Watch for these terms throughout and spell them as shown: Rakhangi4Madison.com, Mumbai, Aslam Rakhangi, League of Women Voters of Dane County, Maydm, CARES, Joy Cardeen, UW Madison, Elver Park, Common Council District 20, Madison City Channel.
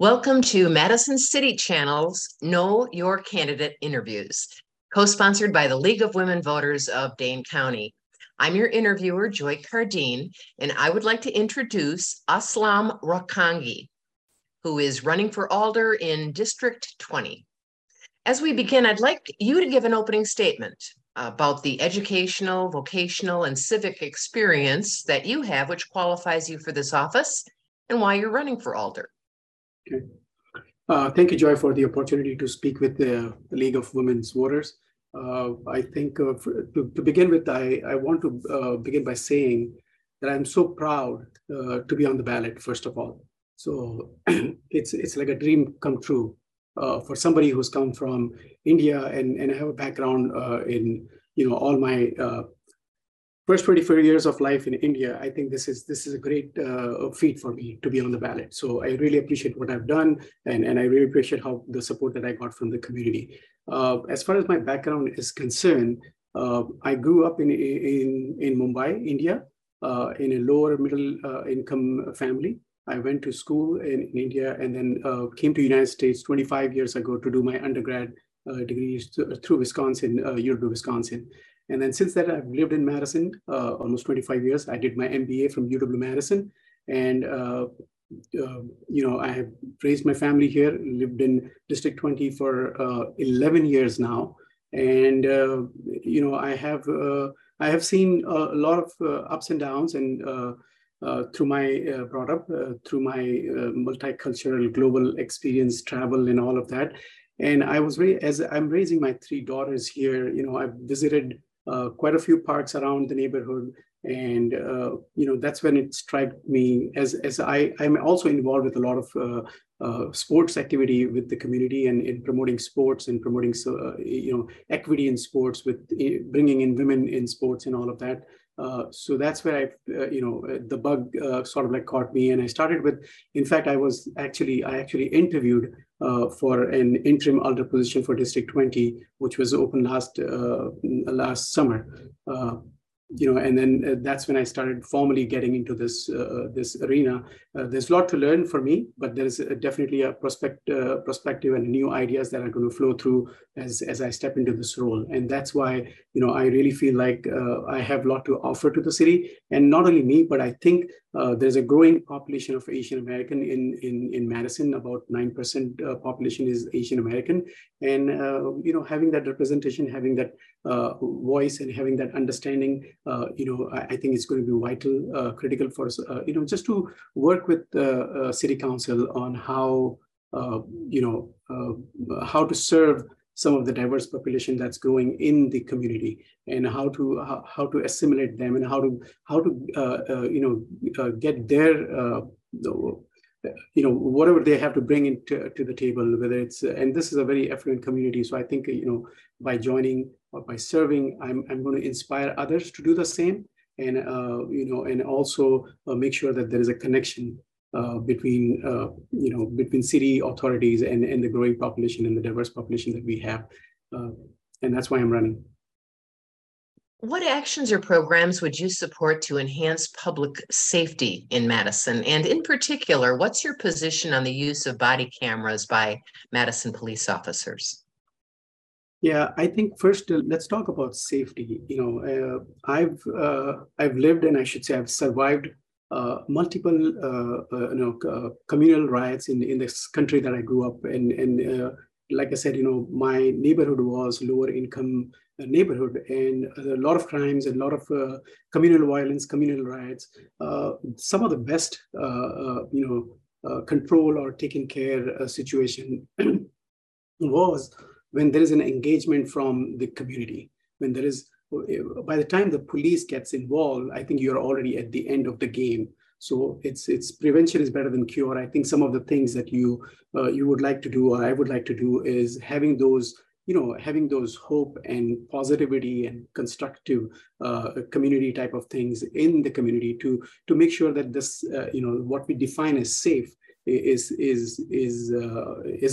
Welcome to Madison City Channel's Know Your Candidate interviews, co-sponsored by the League of Women Voters of Dane County. I'm your interviewer, Joy Cardeen, and I would like to introduce Aslam Rakhangi, who is running for alder in District 20. As we begin, I'd like you to give an opening statement about the educational, vocational, and civic experience that you have, which qualifies you for this office, and why you're running for alder. Okay. Thank you, Joy, for the opportunity to speak with the League of Women's Voters. I think to begin with, I want to begin by saying that I'm so proud to be on the ballot, first of all. So it's like a dream come true for somebody who's come from India, and I have a background in, you know, all my first 24 years of life in India. I think this is a great feat for me to be on the ballot. So I really appreciate what I've done, and I really appreciate how the support that I got from the community. As far as my background is concerned, I grew up in Mumbai, India, in a lower middle income family. I went to school in India and then came to the United States 25 years ago to do my undergrad degrees through Wisconsin, UW Wisconsin. And then since that, I've lived in Madison almost 25 years. I did my MBA from UW Madison, and I have raised my family here, lived in District 20 for 11 years now, and I have seen a lot of ups and downs, and through my brought up through my multicultural global experience, travel, and all of that. And I was as I'm raising my three daughters here, you know, I've visited quite a few parks around the neighborhood, and that's when it struck me as I'm also involved with a lot of sports activity with the community, and in promoting sports and promoting equity in sports, with bringing in women in sports and all of that. So that's where the bug sort of like caught me, and I started with. In fact, I actually interviewed for an interim alder position for District 20, which was open last summer. And then that's when I started formally getting into this arena. There's a lot to learn for me, but there's definitely a perspective and new ideas that are going to flow through as I step into this role. And that's why, I really feel like I have a lot to offer to the city, and not only me, but I think there's a growing population of Asian American in Madison. About 9% population is Asian American, and having that representation, having that voice, and having that understanding, I think it's going to be vital, critical for us, just to work with the city council on how to serve some of the diverse population that's growing in the community, and how to assimilate them, and how to get their whatever they have to bring to the table, whether it's and this is a very affluent community. So I think by joining or by serving, I'm going to inspire others to do the same, and and also make sure that there is a connection between city authorities and the growing population and the diverse population that we have. And that's why I'm running. What actions or programs would you support to enhance public safety in Madison? And in particular, what's your position on the use of body cameras by Madison police officers? Yeah, I think first, let's talk about safety. I've lived, and I should say I've survived multiple communal riots in this country that I grew up in. And like I said, my neighborhood was lower income neighborhood, and a lot of crimes and a lot of communal violence, communal riots. Some of the best, control or taking care situation was when there is an engagement from the community, when there is. By the time the police gets involved, I think you're already at the end of the game. So it's prevention is better than cure. I think some of the things that you would like to do, or I would like to do, is having those, having those hope and positivity and constructive community type of things in the community to make sure that this, what we define as safe is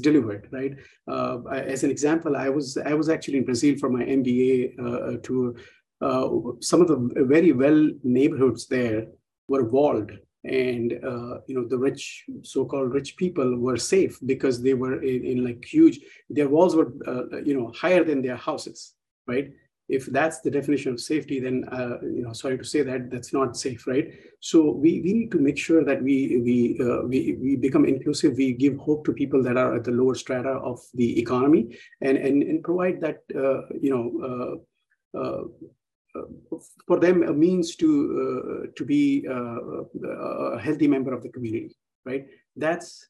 delivered, right? As an example, I was actually in Brazil for my MBA tour. Some of the very well neighborhoods there were walled, and the rich, so-called rich people were safe because they were in like huge, their walls were higher than their houses, right? If that's the definition of safety, then sorry to say that that's not safe, right? So we need to make sure that we become inclusive. We give hope to people that are at the lower strata of the economy, and provide that for them a means to be a healthy member of the community, right? That's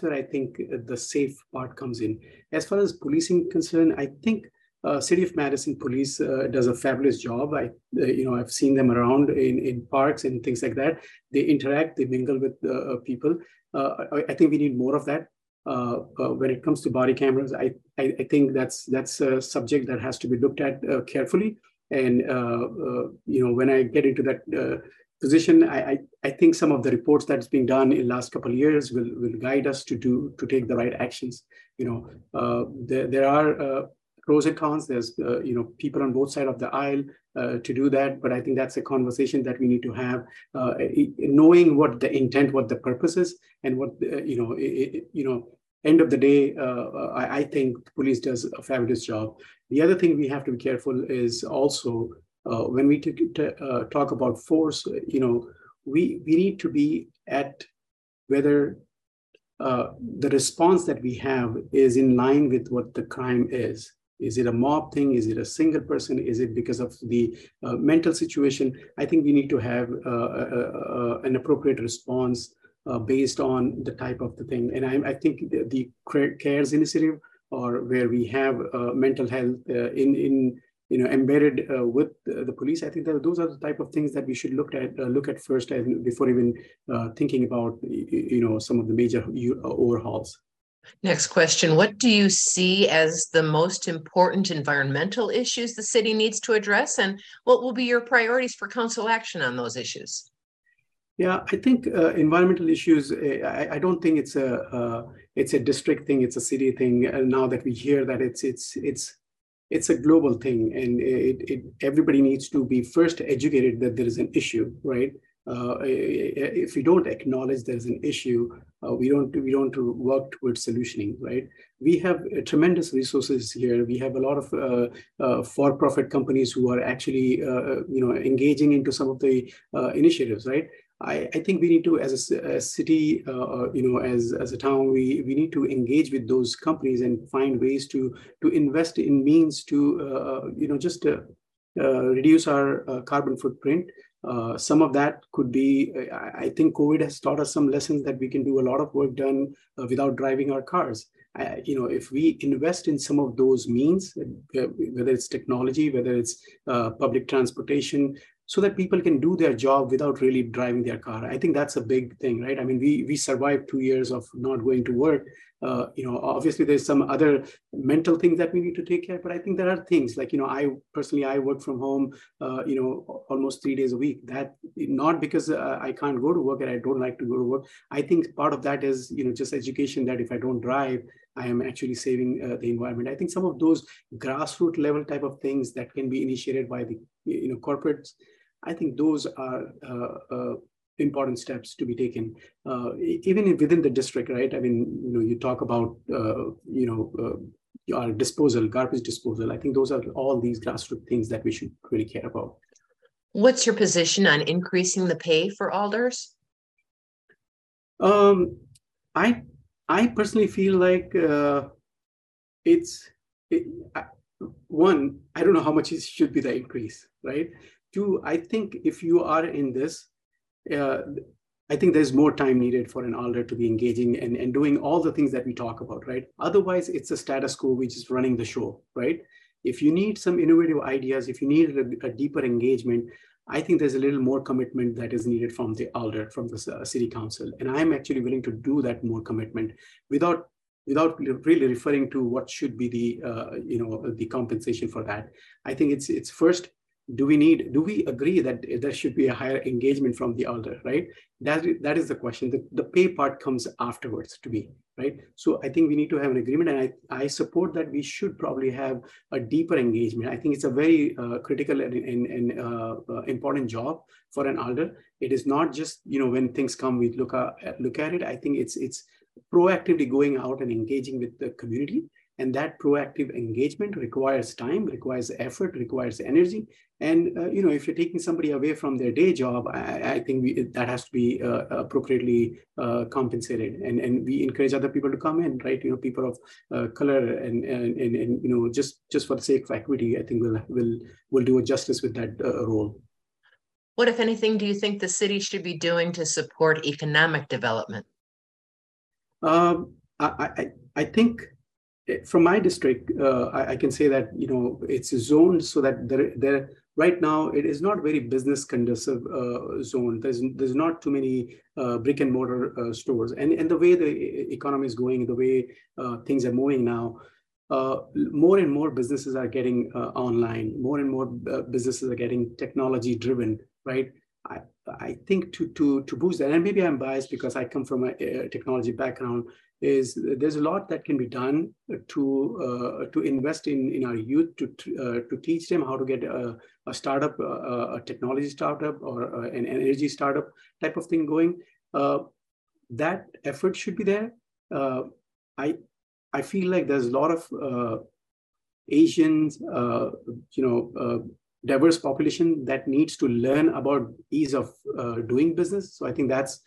where I think the safe part comes in. As far as policing concerned, I think. City of Madison police does a fabulous job. I've seen them around in parks and things like that. They interact, they mingle with people. I think we need more of that. When it comes to body cameras, I think that's a subject that has to be looked at carefully. And when I get into that position, I think some of the reports that's been done in the last couple of years will guide us to take the right actions. There are pros and cons. There's people on both sides of the aisle to do that, but I think that's a conversation that we need to have, knowing what the intent, what the purpose is, and what end of the day, I think police does a fabulous job. The other thing we have to be careful is also when we talk about force. We need to be at whether the response that we have is in line with what the crime is. Is it a mob thing? Is it a single person? Is it because of the mental situation? I think we need to have an appropriate response based on the type of the thing. And I think the CARES initiative, or where we have mental health embedded with the police, I think that those are the type of things that we should look at first, and before even thinking about some of the major overhauls. Next question. What do you see as the most important environmental issues the city needs to address, and what will be your priorities for council action on those issues? Yeah, I think environmental issues, I don't think it's a district thing, it's a city thing. And now that we hear that it's a global thing, and everybody needs to be first educated that there is an issue, right? If we don't acknowledge there's an issue, we don't work towards solutioning, right? We have tremendous resources here. We have a lot of for-profit companies who are actually engaging into some of the initiatives, right? I think we need to, as a city, as a town, we need to engage with those companies and find ways to invest in means to reduce our carbon footprint. Some of that could be, I think COVID has taught us some lessons that we can do a lot of work done without driving our cars. If we invest in some of those means, whether it's technology, whether it's public transportation, so that people can do their job without really driving their car. I think that's a big thing, right? I mean, we survived 2 years of not going to work. Obviously there's some other mental things that we need to take care of, but I think there are things like, I work from home, almost 3 days a week. That not because I can't go to work and I don't like to go to work. I think part of that is, just education that if I don't drive, I am actually saving the environment. I think some of those grassroots level type of things that can be initiated by the, corporates, I think those are important steps to be taken, even within the district, right? I mean, you talk about, our garbage disposal. I think those are all these grassroots things that we should really care about. What's your position on increasing the pay for alders? I personally feel like one, I don't know how much it should be the increase, right? Two, I think if you are in this, I think there's more time needed for an alder to be engaging and doing all the things that we talk about, right? Otherwise, it's a status quo which is running the show, right? If you need some innovative ideas, if you need a deeper engagement, I think there's a little more commitment that is needed from the alder, from the city council. And I'm actually willing to do that more commitment without really referring to what should be the compensation for that. I think it's first do we agree that there should be a higher engagement from the elder, right? That is the question. The pay part comes afterwards to me, right? So I think we need to have an agreement, and I support that we should probably have a deeper engagement. I think it's a very critical and important job for an elder. It is not just, you know, when things come, we look at it. I think it's proactively going out and engaging with the community. And that proactive engagement requires time, requires effort, requires energy. And, you know, if you're taking somebody away from their day job, I think that has to be appropriately compensated. And we encourage other people to come in, right? You know, people of color and you know, just for the sake of equity, I think we'll do a justice with that role. What, if anything, do you think the city should be doing to support economic development? I think, from my district, I can say that, you know, it's zoned so that there right now it is not very business conducive zone. There's not too many brick and mortar stores, and the way the economy is going, the way things are moving now, more and more businesses are getting online. More and more businesses are getting technology driven, right? I think to boost that, and maybe I'm biased because I come from a technology background, is there's a lot that can be done to invest in our youth, to teach them how to get a startup, a technology startup, or an energy startup type of thing going. That effort should be there. I feel like there's a lot of Asians, you know, diverse population that needs to learn about ease of doing business. So I think that's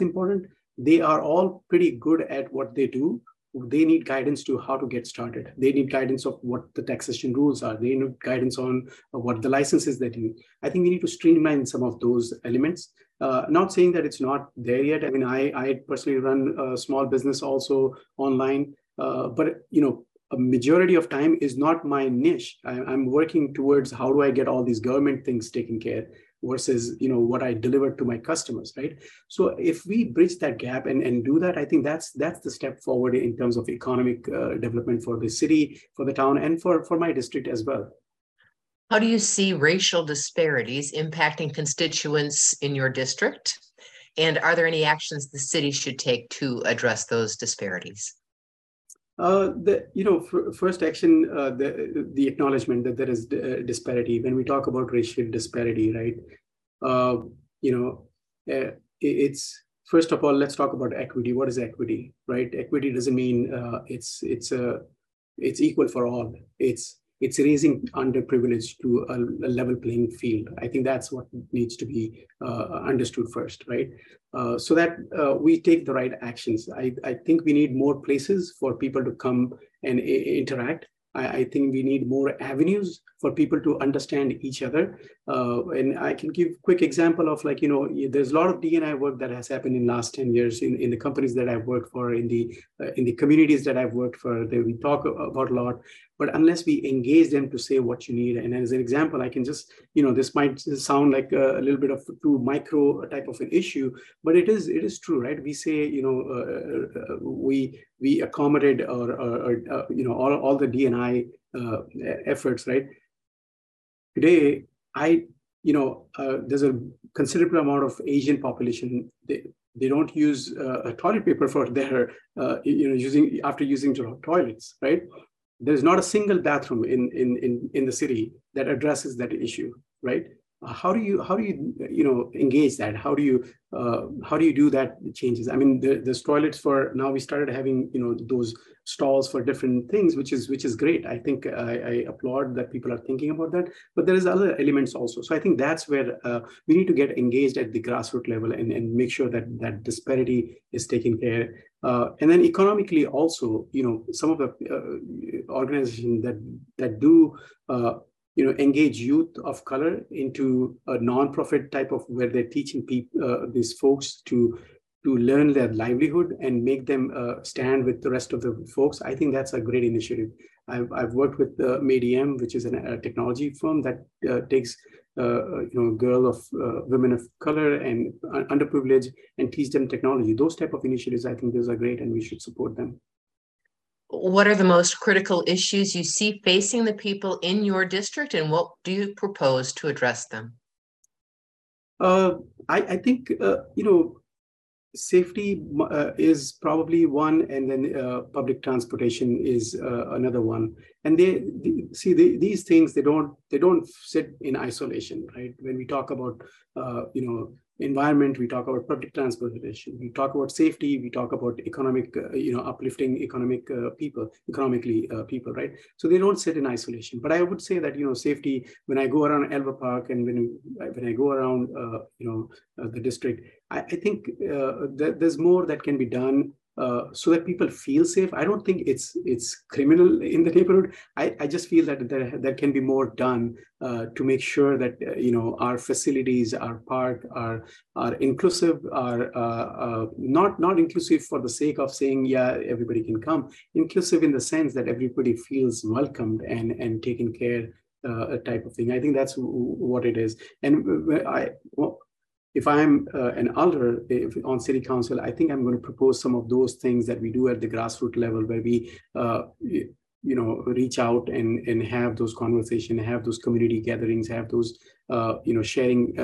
important. They are all pretty good at what they do. They need guidance to how to get started. They need guidance of what the taxation rules are. They need guidance on what the licenses that you need. I think we need to streamline some of those elements. Not saying that it's not there yet. I mean, I personally run a small business also online, but you know, a majority of time is not my niche. I'm working towards how do I get all these government things taken care versus, you know, what I deliver to my customers, right? So if we bridge that gap and do that, I think that's the step forward in terms of economic development for the city, for the town, and for my district as well. How do you see racial disparities impacting constituents in your district? And are there any actions the city should take to address those disparities? You know, first action, the acknowledgement that there is disparity. When we talk about racial disparity, right? You know, it's first of all, let's talk about equity. What is equity, right? Equity doesn't mean it's equal for all. It's raising underprivileged to a level playing field. I think that's what needs to be understood first, right? So that we take the right actions. I think we need more places for people to come and interact. I think we need more avenues for people to understand each other. And I can give a quick example of, like, you know, there's a lot of D&I work that has happened in the last 10 years in the companies that I've worked for, in the communities that I've worked for, that we talk about a lot, but unless we engage them to say what you need. And as an example, I can just, you know, this might sound like a little bit of too micro type of an issue, but it is true, right? We say, you know, we accommodate or you know, all the D&I efforts, right? Today, you know, there's a considerable amount of Asian population. They don't use toilet paper for their, you know, after using toilets, right? There's not a single bathroom in the city that addresses that issue, right? How do you know, engage that? How do you do that changes? I mean, there's toilets for now. We started having, you know, those stalls for different things, which is great. I think I applaud that people are thinking about that. But there is other elements also. So I think that's where we need to get engaged at the grassroots level and make sure that that disparity is taken care. And then economically also, you know, some of the organizations that do you know, engage youth of color into a nonprofit type of where they're teaching these folks to learn their livelihood and make them stand with the rest of the folks. I think that's a great initiative. I've worked with Maydm, which is a technology firm that takes you know, women of color and underprivileged and teach them technology. Those type of initiatives, I think those are great, and we should support them. what are the most critical issues you see facing the people in your district, and what do you propose to address them? I think, safety is probably one, and then public transportation is another one. And these things, they don't sit in isolation, right? When we talk about, environment, we talk about public transportation, we talk about safety, we talk about economic, uplifting economically people, right? So they don't sit in isolation. But I would say that, safety, when I go around Elver Park and when I go around, the district, I think that there's more that can be done so that people feel safe. I don't think it's criminal in the neighborhood. I just feel that there can be more done to make sure that our facilities, our park, are inclusive, are not inclusive for the sake of saying, yeah, everybody can come. Inclusive in the sense that everybody feels welcomed and taken care type of thing. I think that's what it is. And if I'm an elder on city council, I think I'm going to propose some of those things that we do at the grassroots level, where we, reach out and have those conversations, have those community gatherings, have those, sharing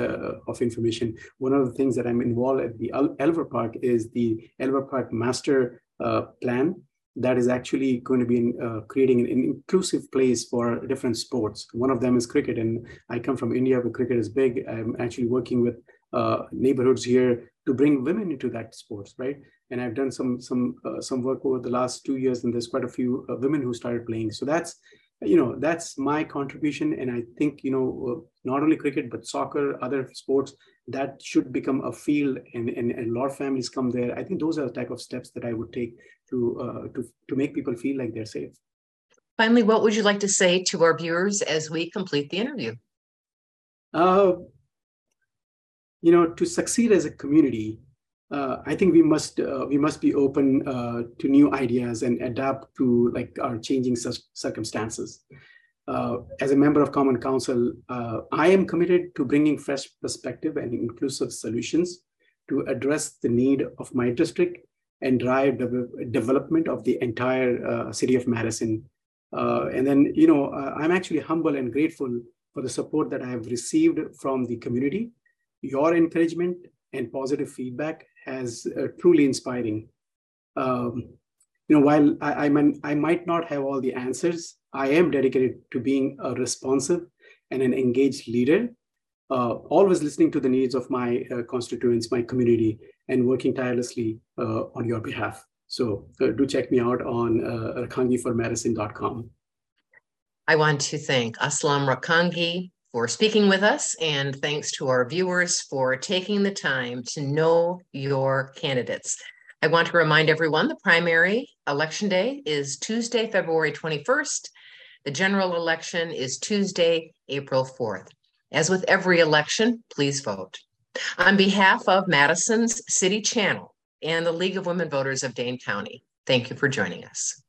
of information. One of the things that I'm involved at the Elver Park is the Elver Park master plan. That is actually going to be creating an inclusive place for different sports. One of them is cricket, and I come from India where cricket is big. I'm actually working with neighborhoods here to bring women into that sports, right? And I've done some work over the last 2 years, and there's quite a few women who started playing. So that's my contribution. And I think, not only cricket, but soccer, other sports, that should become a field, and a lot of families come there. I think those are the type of steps that I would take to make people feel like they're safe. Finally, what would you like to say to our viewers as we complete the interview? To succeed as a community, I think we must be open to new ideas and adapt to our changing circumstances. As a member of Common Council, I am committed to bringing fresh perspective and inclusive solutions to address the need of my district and drive the development of the entire city of Madison. I'm actually humble and grateful for the support that I have received from the community. Your encouragement and positive feedback has truly inspiring. While I might not have all the answers, I am dedicated to being a responsive and an engaged leader, always listening to the needs of my constituents, my community, and working tirelessly on your behalf. So do check me out on Rakhangi4Madison.com. I want to thank Aslam Rakhangi for speaking with us, and thanks to our viewers for taking the time to know your candidates. I want to remind everyone the primary election day is Tuesday, February 21st. The general election is Tuesday, April 4th. As with every election, please vote. On behalf of Madison's City Channel and the League of Women Voters of Dane County, thank you for joining us.